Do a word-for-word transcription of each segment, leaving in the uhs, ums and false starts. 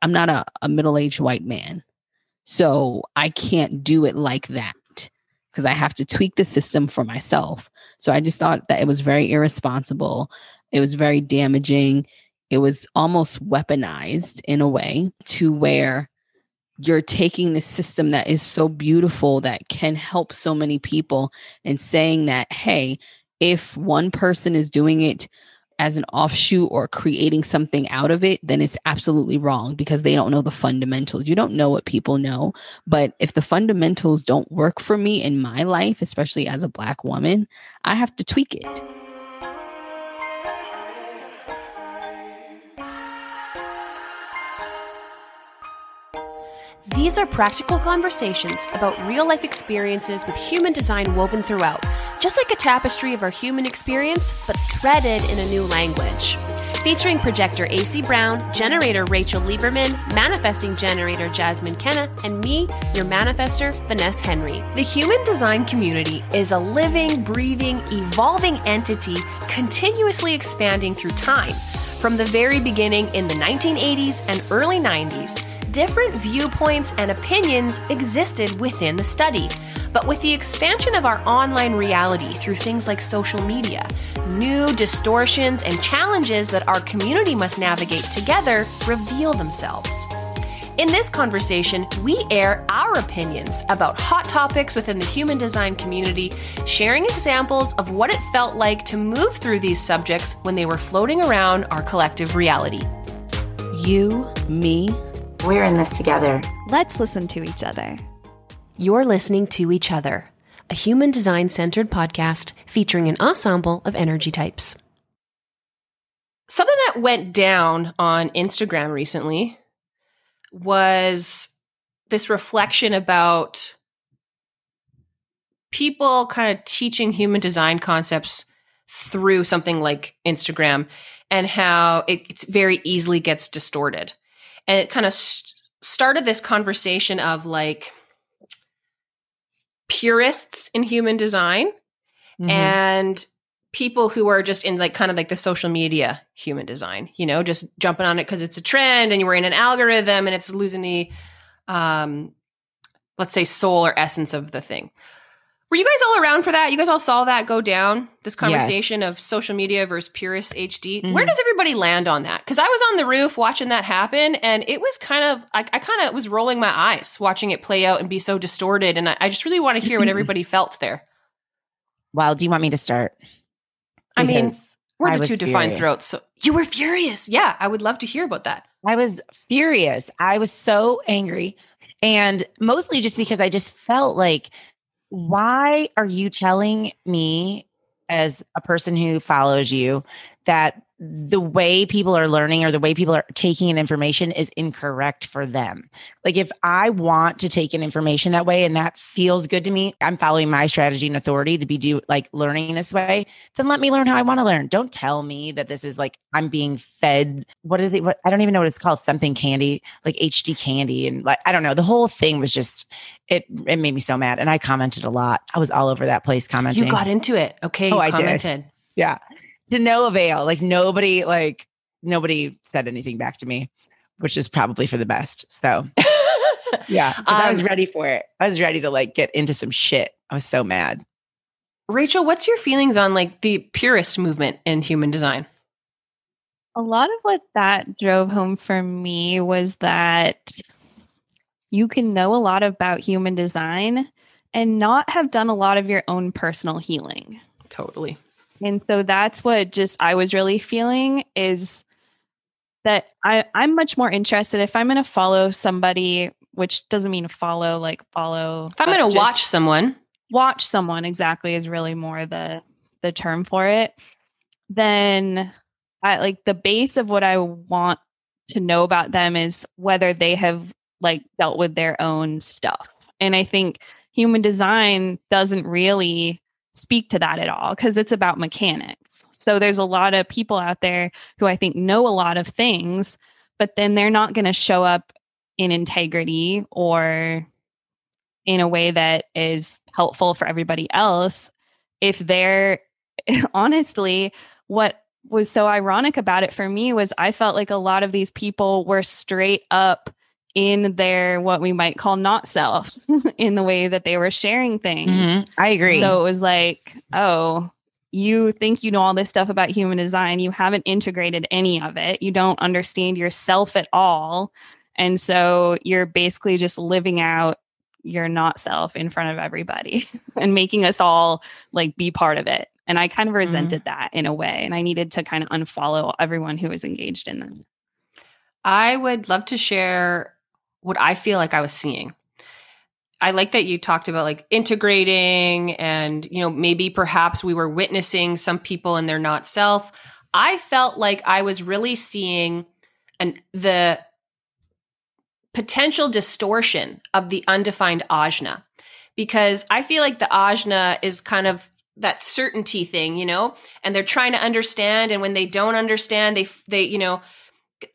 I'm not a, a middle-aged white man. So I can't do it like that because I have to tweak the system for myself. So I just thought that it was very irresponsible. It was very damaging. It was almost weaponized in a way to where you're taking this system that is so beautiful that can help so many people and saying that, hey, if one person is doing it as an offshoot or creating something out of it, then it's absolutely wrong because they don't know the fundamentals. You don't know what people know. But if the fundamentals don't work for me in my life, especially as a Black woman, I have to tweak it. These are practical conversations about real-life experiences with human design woven throughout, just like a tapestry of our human experience, but threaded in a new language. Featuring projector A C Brown, generator Rachel Lieberman, manifesting generator Jasmine Kenna, and me, your manifester, Vanessa Henry. The Human Design community is a living, breathing, evolving entity continuously expanding through time. From the very beginning in the nineteen eighties and early nineties, different viewpoints and opinions existed within the study. But with the expansion of our online reality through things like social media, new distortions and challenges that our community must navigate together reveal themselves. In this conversation, we air our opinions about hot topics within the human design community, sharing examples of what it felt like to move through these subjects when they were floating around our collective reality. You, me, we're in this together. Let's listen to each other. You're listening to Each Other, a human design-centered podcast featuring an ensemble of energy types. Something that went down on Instagram recently was this reflection about people kind of teaching human design concepts through something like Instagram and how it it's very easily gets distorted. And it kind of st- started this conversation of like purists in human design mm-hmm. and people who are just in like kind of like the social media human design, you know, just jumping on it because it's a trend and you were in an algorithm and it's losing the, um, let's say, soul or essence of the thing. Were you guys all around for that? You guys all saw that go down, this conversation yes. of social media versus purist H D. Mm-hmm. Where does everybody land on that? Because I was on the roof watching that happen, and it was kind of – I, I kind of was rolling my eyes watching it play out and be so distorted, and I, I just really want to hear what everybody felt there. Well, do you want me to start? I because mean, we're I the two furious. Defined throats. So you were furious. Yeah, I would love to hear about that. I was furious. I was so angry, and mostly just because I just felt like – why are you telling me as a person who follows you that the way people are learning or the way people are taking in information is incorrect for them? Like if I want to take in information that way and that feels good to me, I'm following my strategy and authority to be do like learning this way, then let me learn how I want to learn. Don't tell me that this is like, I'm being fed. What is it? What, I don't even know what it's called. Something candy, like H D candy. And like, I don't know. The whole thing was just, it, it made me so mad. And I commented a lot. I was all over that place commenting. You got into it. Okay. Oh, I commented. Did. Yeah. To no avail, like nobody, like nobody said anything back to me, which is probably for the best. So yeah, um, I was ready for it. I was ready to like get into some shit. I was so mad. Rachel, what's your feelings on like the purist movement in human design? A lot of what that drove home for me was that you can know a lot about human design and not have done a lot of your own personal healing. Totally. And so that's what just I was really feeling is that I, I'm much more interested if I'm going to follow somebody, which doesn't mean follow, like follow. If I'm going to watch someone. Watch someone exactly is really more the the term for it. Then I like the base of what I want to know about them is whether they have like dealt with their own stuff. And I think human design doesn't really speak to that at all because it's about mechanics. So there's a lot of people out there who I think know a lot of things, but then they're not going to show up in integrity or in a way that is helpful for everybody else if they're honestly what was so ironic about it for me was I felt like a lot of these people were straight up in their, what we might call not self, in the way that they were sharing things. Mm-hmm. I agree. So it was like, oh, you think you know all this stuff about human design. You haven't integrated any of it. You don't understand yourself at all. And so you're basically just living out your not self in front of everybody and making us all like be part of it. And I kind of resented mm-hmm. that in a way. And I needed to kind of unfollow everyone who was engaged in them. I would love to share what I feel like I was seeing. I like that you talked about like integrating and, you know, maybe perhaps we were witnessing some people in their not self. I felt like I was really seeing an the potential distortion of the undefined ajna, because I feel like the ajna is kind of that certainty thing, you know, and they're trying to understand. And when they don't understand, they, they, you know,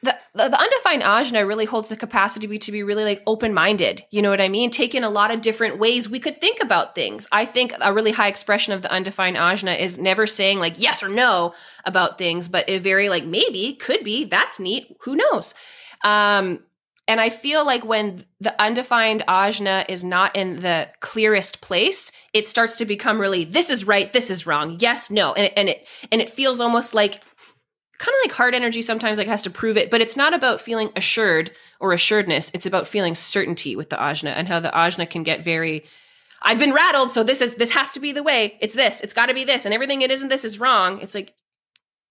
The, the the undefined ajna really holds the capacity to be, to be really like open-minded. You know what I mean? Take in a lot of different ways we could think about things. I think a really high expression of the undefined ajna is never saying like yes or no about things, but it very like maybe, could be, that's neat, who knows? Um, and I feel like when the undefined ajna is not in the clearest place, it starts to become really, this is right, this is wrong, yes, no. And, and it and it feels almost like kind of like hard energy sometimes, like has to prove it, but it's not about feeling assured or assuredness. It's about feeling certainty with the ajna, and how the ajna can get very, I've been rattled. So this is, this has to be the way, it's this, it's gotta be this, and everything it isn't this is wrong. It's like,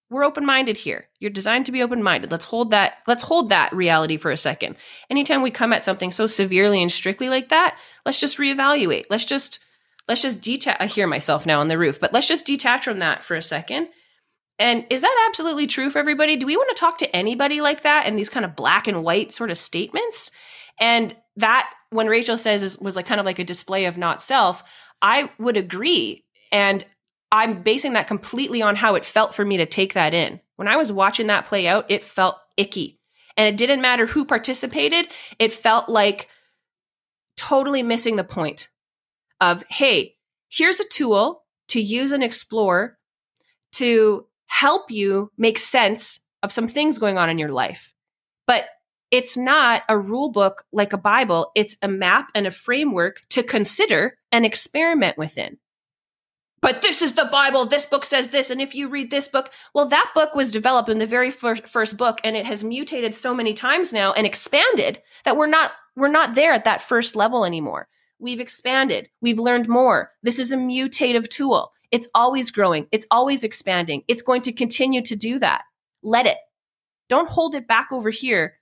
we're open-minded here. You're designed to be open-minded. Let's hold that. Let's hold that reality for a second. Anytime we come at something so severely and strictly like that, let's just reevaluate. Let's just, let's just detach. I hear myself now on the roof, but let's just detach from that for a second. And is that absolutely true for everybody? Do we want to talk to anybody like that and these kind of black and white sort of statements? And that, when Rachel says is, was like kind of like a display of not self, I would agree. And I'm basing that completely on how it felt for me to take that in. When I was watching that play out, it felt icky. And it didn't matter who participated. It felt like totally missing the point of, hey, here's a tool to use and explore to help you make sense of some things going on in your life. But it's not a rule book like a Bible. It's a map and a framework to consider and experiment within. But this is the Bible. This book says this. And if you read this book, well, that book was developed in the very fir- first book, and it has mutated so many times now and expanded that we're not, we're not there at that first level anymore. We've expanded. We've learned more. This is a mutative tool. It's always growing. It's always expanding. It's going to continue to do that. Let it. Don't hold it back over here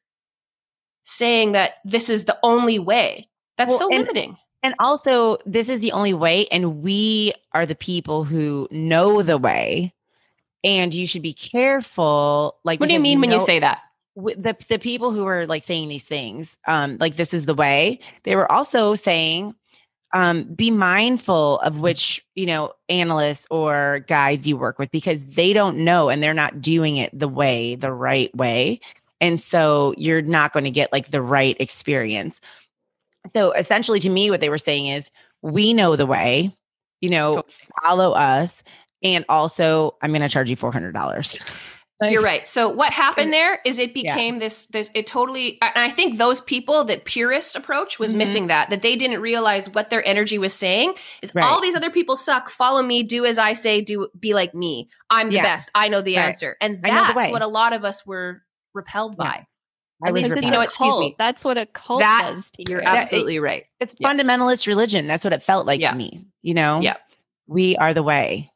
saying that this is the only way. That's well, so and, limiting. And also, this is the only way. And we are the people who know the way. And you should be careful. Like, what do you mean no, when you say that? The, the people who were like saying these things, um, like this is the way, they were also saying, Um, be mindful of which, you know, analysts or guides you work with, because they don't know and they're not doing it the way, the right way. And so you're not going to get like the right experience. So essentially to me, what they were saying is we know the way, you know, follow us. And also I'm going to charge you four hundred dollars. Like, you're right. So what happened there is it became yeah. this, this, it totally, and I think those people, that purist approach was mm-hmm. missing that, that they didn't realize what their energy was saying is right. all these other people suck. Follow me. Do as I say, do, be like me. I'm the yeah. best. I know the right. answer. And that's what a lot of us were repelled yeah. by. At least, you know, excuse me. That's what a cult that, does to your, you're absolutely it, right. It's yeah. fundamentalist religion. That's what it felt like yeah. to me. You know, yeah. we are the way,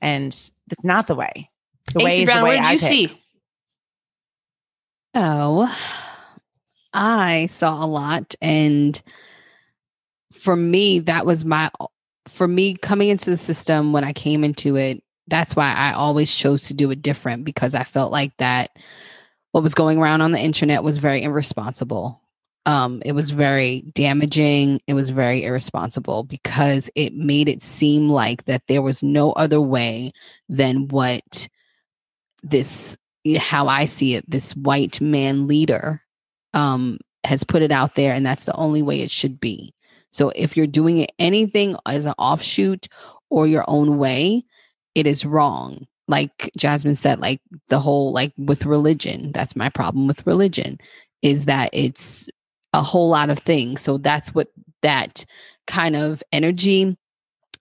and it's not the way. A C Brown, what did you see? Oh, I saw a lot. And for me, that was my, for me coming into the system when I came into it, that's why I always chose to do it different, because I felt like that what was going around on the internet was very irresponsible. Um, it was very damaging. It was very irresponsible because it made it seem like that there was no other way than what this, how I see it, this white man leader um, has put it out there, and that's the only way it should be. So if you're doing anything as an offshoot or your own way, it is wrong. like Jasmine said, like the whole, like with religion, that's my problem with religion, is that it's a whole lot of things. So that's what that kind of energy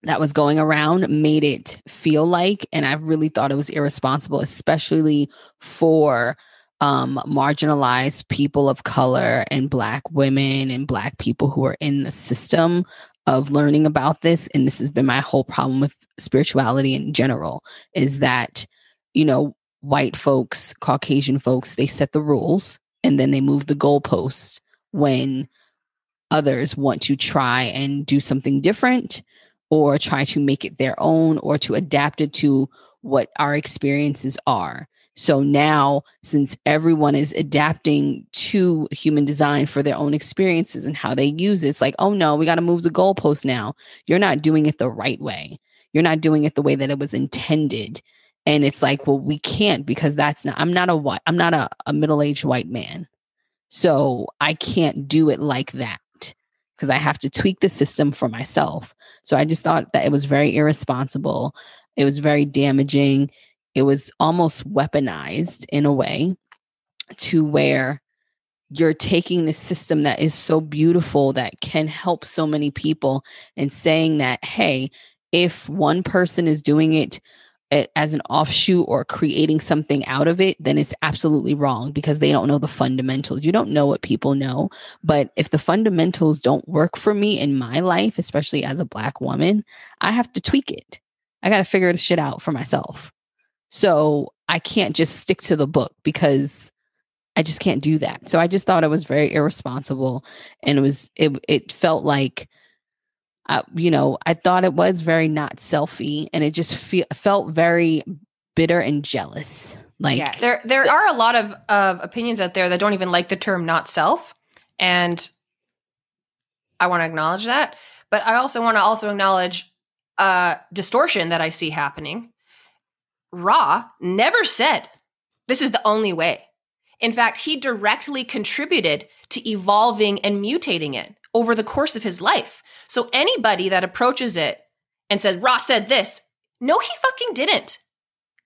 that was going around made it feel like. And I really thought it was irresponsible, especially for um, marginalized people of color and Black women and Black people who are in the system of learning about this. And this has been my whole problem with spirituality in general, is that, you know, white folks, Caucasian folks, they set the rules and then they move the goalposts when others want to try and do something different, or try to make it their own, or to adapt it to what our experiences are. So now, since everyone is adapting to human design for their own experiences and how they use it, it's like, oh no, we got to move the goalpost now. You're not doing it the right way. You're not doing it the way that it was intended. And it's like, well, we can't, because that's not, I'm not a white, I'm not a, a middle-aged white man. So I can't do it like that, because I have to tweak the system for myself. So I just thought that it was very irresponsible. It was very damaging. It was almost weaponized in a way, to where you're taking the system that is so beautiful, that can help so many people, and saying that, hey, if one person is doing it as an offshoot or creating something out of it, then it's absolutely wrong, because they don't know the fundamentals. You don't know what people know. But if the fundamentals don't work for me in my life, especially as a Black woman, I have to tweak it. I got to figure this shit out for myself. So I can't just stick to the book, because I just can't do that. So I just thought it was very irresponsible, and it was, it, it felt like, Uh, you know, I thought it was very not selfie, and it just fe- felt very bitter and jealous. Like yeah. there, there are a lot of, of opinions out there that don't even like the term not self. And I want to acknowledge that, but I also want to also acknowledge uh distortion that I see happening. Ra never said this is the only way. In fact, he directly contributed to evolving and mutating it over the course of his life. So anybody that approaches it and says, Ra said this, no, he fucking didn't.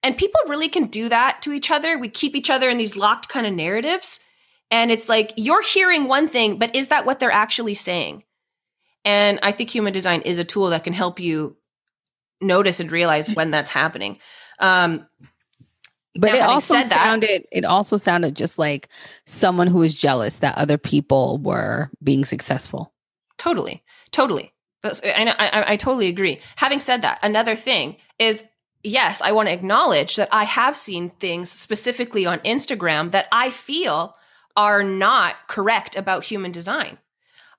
And people really can do that to each other. We keep each other in these locked kind of narratives. And it's like, you're hearing one thing, but is that what they're actually saying? And I think human design is a tool that can help you notice and realize when that's happening. Um, But now, it also sounded, that, it also sounded just like someone who was jealous that other people were being successful. Totally, totally. I, I, I totally agree. Having said that, another thing is, yes, I want to acknowledge that I have seen things specifically on Instagram that I feel are not correct about human design.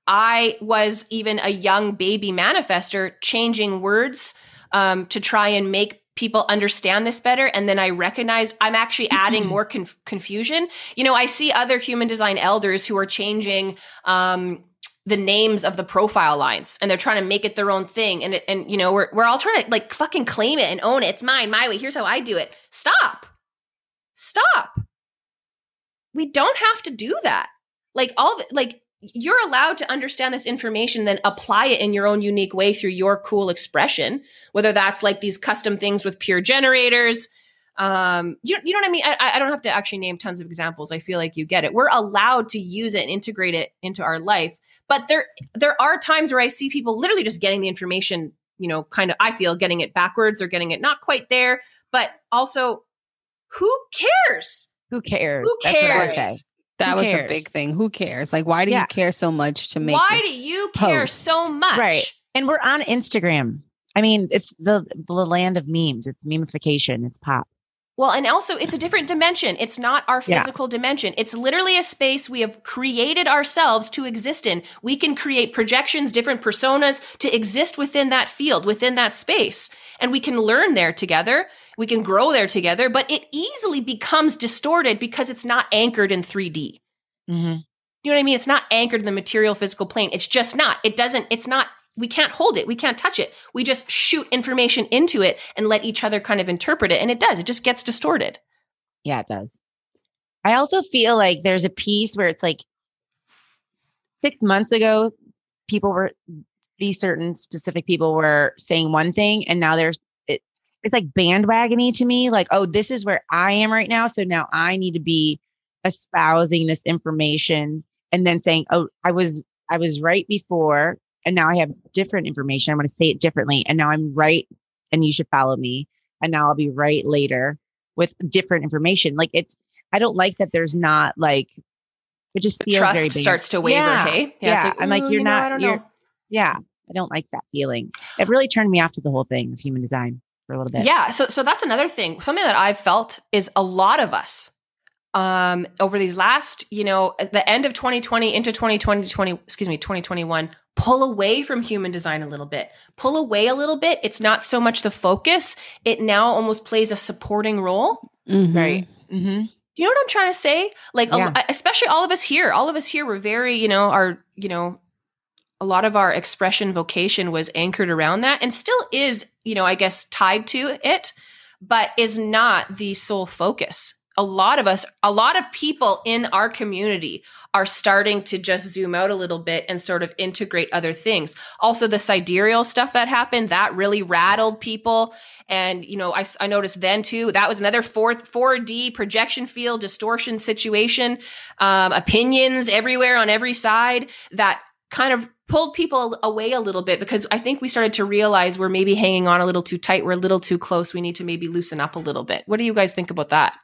I was even a young baby manifester changing words um, to try and make people understand this better. And then I recognized I'm actually adding more conf- confusion. You know, I see other human design elders who are changing um, the names of the profile lines, and they're trying to make it their own thing. And, it, and you know, we're, we're all trying to like fucking claim it and own it. It's mine, my way. Here's how I do it. Stop. Stop. We don't have to do that. Like all the, like you're allowed to understand this information, then apply it in your own unique way through your cool expression, whether that's like these custom things with pure generators. Um, you, you know what I mean? I, I don't have to actually name tons of examples. I feel like you get it. We're allowed to use it and integrate it into our life. But there, there are times where I see people literally just getting the information, you know, kind of, I feel getting it backwards or getting it not quite there, but also who cares? Who cares? Who cares? That's what I say. That was a big thing. Who cares? Like, why do yeah. you care so much to make? Why do you post? care so much? Right. And we're on Instagram. I mean, it's the, the land of memes. It's memification. It's pop. Well, and also it's a different dimension. It's not our physical yeah. dimension. It's literally a space we have created ourselves to exist in. We can create projections, different personas to exist within that field, within that space. And we can learn there together. We can grow there together, but it easily becomes distorted because it's not anchored in three D. Mm-hmm. You know what I mean? It's not anchored in the material physical plane. It's just not. It doesn't, it's not. We can't hold it. We can't touch it. We just shoot information into it and let each other kind of interpret it. And it does. It just gets distorted. Yeah, it does. I also feel like there's a piece where it's like six months ago, people were, these certain specific people were saying one thing, and now there's, it, it's like bandwagony to me. Like, oh, this is where I am right now. So now I need to be espousing this information and then saying, oh, I was, I was right before. And now I have different information. I'm going to say it differently. And now I'm right. And you should follow me. And now I'll be right later with different information. Like it's, I don't like that. There's not like, it just feels trust very starts to waver. Yeah. Hey, yeah. yeah. Like, I'm like, you're you not, know, I don't you're, know. yeah. I don't like that feeling. It really turned me off to the whole thing of human design for a little bit. Yeah. So, so that's another thing. Something that I've felt is a lot of us um, over these last, you know, at the end of twenty twenty into twenty twenty, twenty, excuse me, twenty twenty-one, pull away from human design a little bit, pull away a little bit. It's not so much the focus. It now almost plays a supporting role. Mm-hmm. Right. Mm-hmm. Do you know what I'm trying to say? Like, yeah. a, especially all of us here, all of us here were very, you know, our, you know, a lot of our expression vocation was anchored around that and still is, you know, I guess tied to it, but is not the sole focus. A lot of us, a lot of people in our community are starting to just zoom out a little bit and sort of integrate other things. Also, the sidereal stuff that happened, that really rattled people. And, you know, I, I noticed then too, that was another fourth, four D projection field distortion situation, um, opinions everywhere on every side that kind of pulled people away a little bit because I think we started to realize we're maybe hanging on a little too tight. We're a little too close. We need to maybe loosen up a little bit. What do you guys think about that?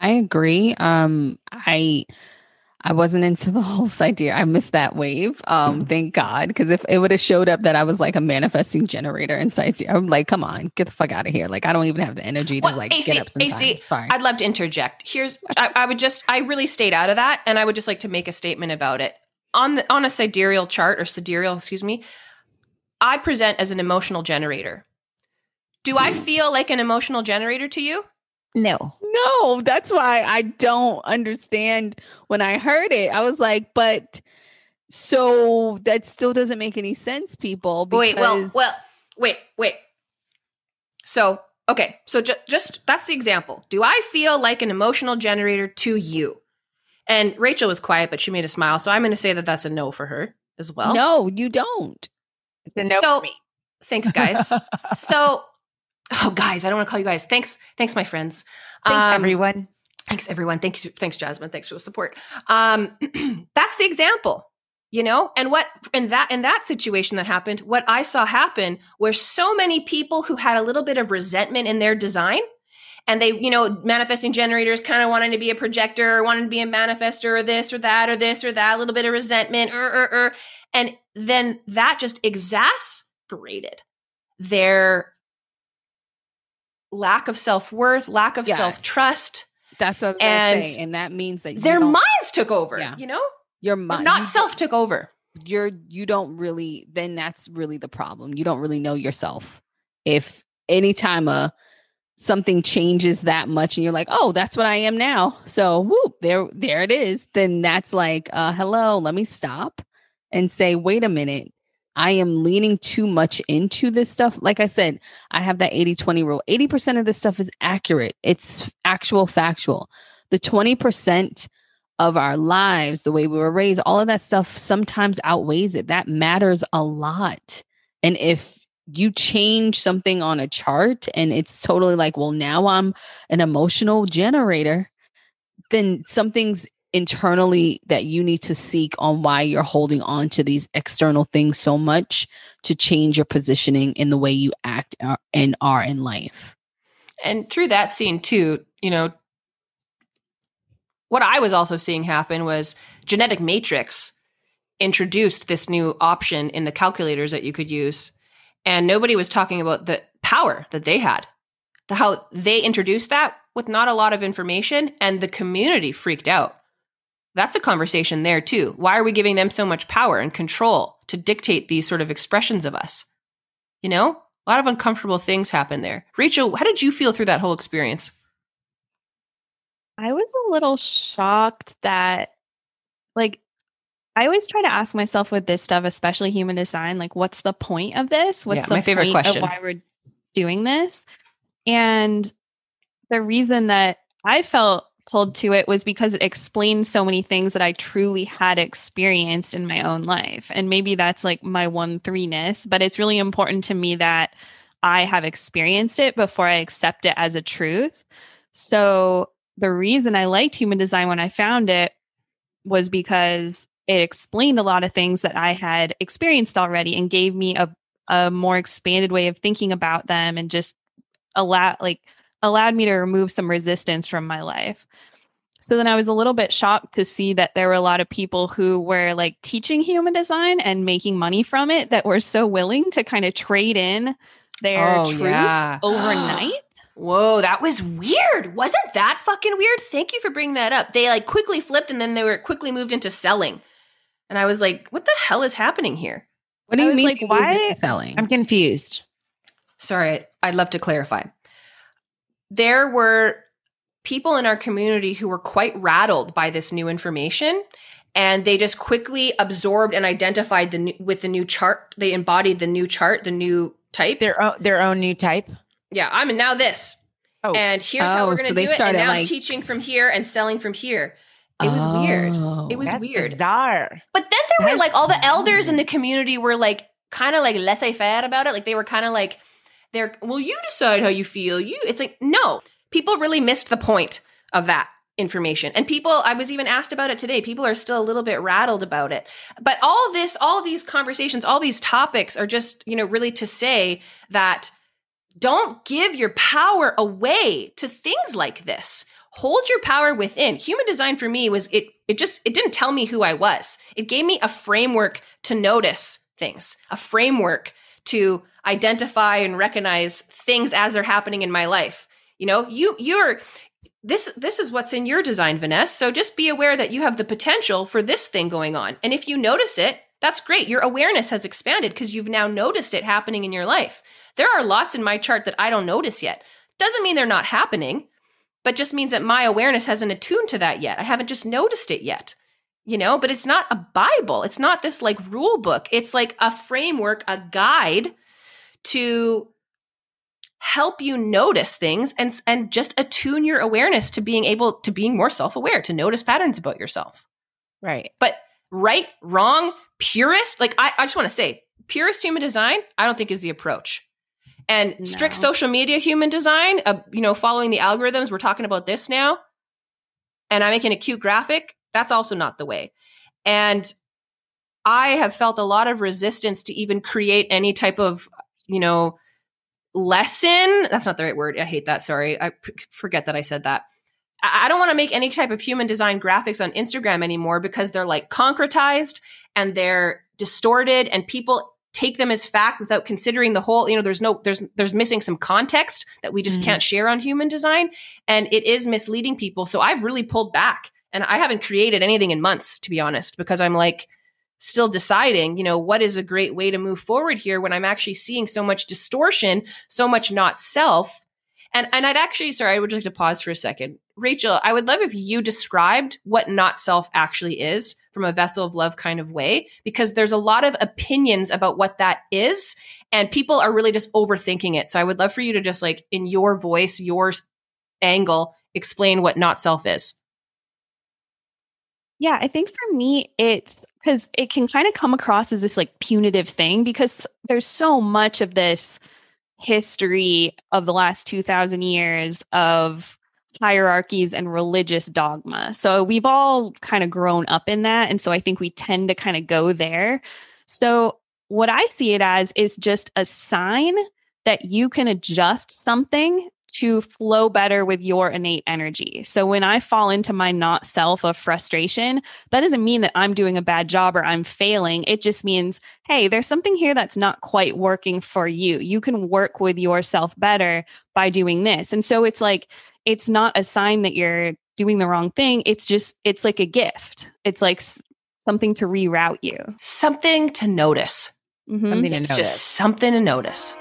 I agree. Um, I, I wasn't into the whole idea. I missed that wave. Um, thank God. Cause if it would have showed up that I was like a manifesting generator inside, I'm like, come on, get the fuck out of here. Like, I don't even have the energy to well, like A C, get up sometimes. A C, sorry. I'd love to interject. Here's, I, I would just, I really stayed out of that. And I would just like to make a statement about it. On the on a sidereal chart or sidereal, excuse me, I present as an emotional generator. Do I feel like an emotional generator to you? No. No, that's why I don't understand. When I heard it, I was like, but so that still doesn't make any sense, people. Because- wait, well, well, wait, wait. So, okay. So ju- just that's the example. Do I feel like an emotional generator to you? And Rachel was quiet, but she made a smile. So I'm going to say that that's a no for her as well. No, you don't. It's a no so, for me. Thanks, guys. so, oh, guys, I don't want to call you guys. Thanks. Thanks, my friends. Thanks, um, everyone. Thanks, everyone. Thanks, thanks, Jasmine. Thanks for the support. Um, that's the example, you know? And what in that in that situation that happened, what I saw happen were so many people who had a little bit of resentment in their design. And they, you know, manifesting generators kind of wanting to be a projector or wanting to be a manifester or this or that or this or that, a little bit of resentment. Er, er, er. And then that just exacerbated their lack of self-worth, lack of yes. self-trust. That's what I was going to say. And that means that their minds took over, yeah. you know? Your mind. Not self took over. You're, you don't really, then that's really the problem. You don't really know yourself. If any time a, something changes that much and you're like, oh, that's what I am now. So whoop, there, there it is. Then that's like, uh, hello, let me stop and say, wait a minute. I am leaning too much into this stuff. Like I said, I have that eighty twenty rule. eighty percent of this stuff is accurate. It's actual factual. The twenty percent of our lives, the way we were raised, all of that stuff sometimes outweighs it. That matters a lot. And if you change something on a chart and it's totally like, well, now I'm an emotional generator, then something's internally that you need to seek on why you're holding on to these external things so much to change your positioning in the way you act and are in life. And through that scene too, you know, what I was also seeing happen was Genetic Matrix introduced this new option in the calculators that you could use. And nobody was talking about the power that they had, the, how they introduced that with not a lot of information, and the community freaked out. That's a conversation there too. Why are we giving them so much power and control to dictate these sort of expressions of us? You know, a lot of uncomfortable things happen there. Rachel, how did you feel through that whole experience? I was a little shocked that, like, I always try to ask myself with this stuff, especially human design, like, what's the point of this? What's yeah, the my favorite point question. Of why we're doing this? And the reason that I felt pulled to it was because it explained so many things that I truly had experienced in my own life. And maybe that's like my one three-ness, but it's really important to me that I have experienced it before I accept it as a truth. So the reason I liked Human Design when I found it was because it explained a lot of things that I had experienced already and gave me a, a more expanded way of thinking about them, and just allow, like, allowed me to remove some resistance from my life. So then I was a little bit shocked to see that there were a lot of people who were like teaching Human Design and making money from it that were so willing to kind of trade in their oh, truth yeah. overnight. Whoa, that was weird. Wasn't that fucking weird? Thank you for bringing that up. They like quickly flipped and then they were quickly moved into selling. And I was like, what the hell is happening here? What do you mean? Like, why into selling? I'm confused. Sorry, I'd love to clarify. There were people in our community who were quite rattled by this new information, and they just quickly absorbed and identified the new, with the new chart. They embodied the new chart, the new type. Their own, their own new type. Yeah, I'm now this. Oh. And here's oh, how we're going to so do it. And now like, I'm teaching from here and selling from here. It was oh, weird. It was that's weird. Bizarre. But then there that's were like all the elders weird. in the community were like kind of like laissez-faire about it. Like they were kind of like, they're well, you decide how you feel. You it's like, no. People really missed the point of that information. And people, I was even asked about it today. People are still a little bit rattled about it. But all this, all these conversations, all these topics are just, you know, really to say that don't give your power away to things like this. Hold your power within. Human Design for me was, it it just, it didn't tell me who I was. It gave me a framework to notice things, a framework to identify and recognize things as they're happening in my life. You know, you, you're, this, this is what's in your design, Vanessa. So just be aware that you have the potential for this thing going on. And if you notice it, that's great. Your awareness has expanded because you've now noticed it happening in your life. There are lots in my chart that I don't notice yet. Doesn't mean they're not happening, but just means that my awareness hasn't attuned to that yet. I haven't just noticed it yet, you know, but it's not a Bible. It's not this like rule book. It's like a framework, a guide to help you notice things and, and just attune your awareness to being able to being more self-aware, to notice patterns about yourself. Right. But right, wrong, purist, like I, I just want to say purist Human Design, I don't think is the approach. And no. strict social media Human Design, uh, you know, following the algorithms, we're talking about this now, and I'm making a cute graphic, that's also not the way. And I have felt a lot of resistance to even create any type of, you know, lesson. That's not the right word. I hate that. Sorry. I p- forget that I said that. I, I don't want to make any type of Human Design graphics on Instagram anymore because they're like concretized and they're distorted and people take them as fact without considering the whole, you know, there's no, there's, there's missing some context that we just mm-hmm. can't share on Human Design. And it is misleading people. So I've really pulled back and I haven't created anything in months, to be honest, because I'm like still deciding, you know, what is a great way to move forward here when I'm actually seeing so much distortion, so much not self. And, and I'd actually, sorry, I would just like to pause for a second. Rachel, I would love if you described what not self actually is from a vessel of love kind of way, because there's a lot of opinions about what that is and people are really just overthinking it. So I would love for you to just like in your voice, your angle, explain what not self is. Yeah, I think for me, it's because it can kind of come across as this like punitive thing because there's so much of this history of the last two thousand years of hierarchies and religious dogma. So we've all kind of grown up in that. And so I think we tend to kind of go there. So what I see it as is just a sign that you can adjust something to flow better with your innate energy. So when I fall into my not self of frustration, that doesn't mean that I'm doing a bad job or I'm failing. It just means, hey, there's something here that's not quite working for you. You can work with yourself better by doing this. And so it's like, it's not a sign that you're doing the wrong thing. It's just, it's like a gift. It's like s- something to reroute you. Something to notice. Mm-hmm. Something to it's notice. Just something to notice.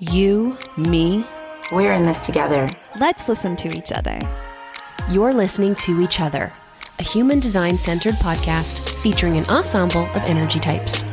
You, me, we're in this together. Let's listen to each other. You're listening to Each Other, a Human Design-centered podcast featuring an ensemble of energy types.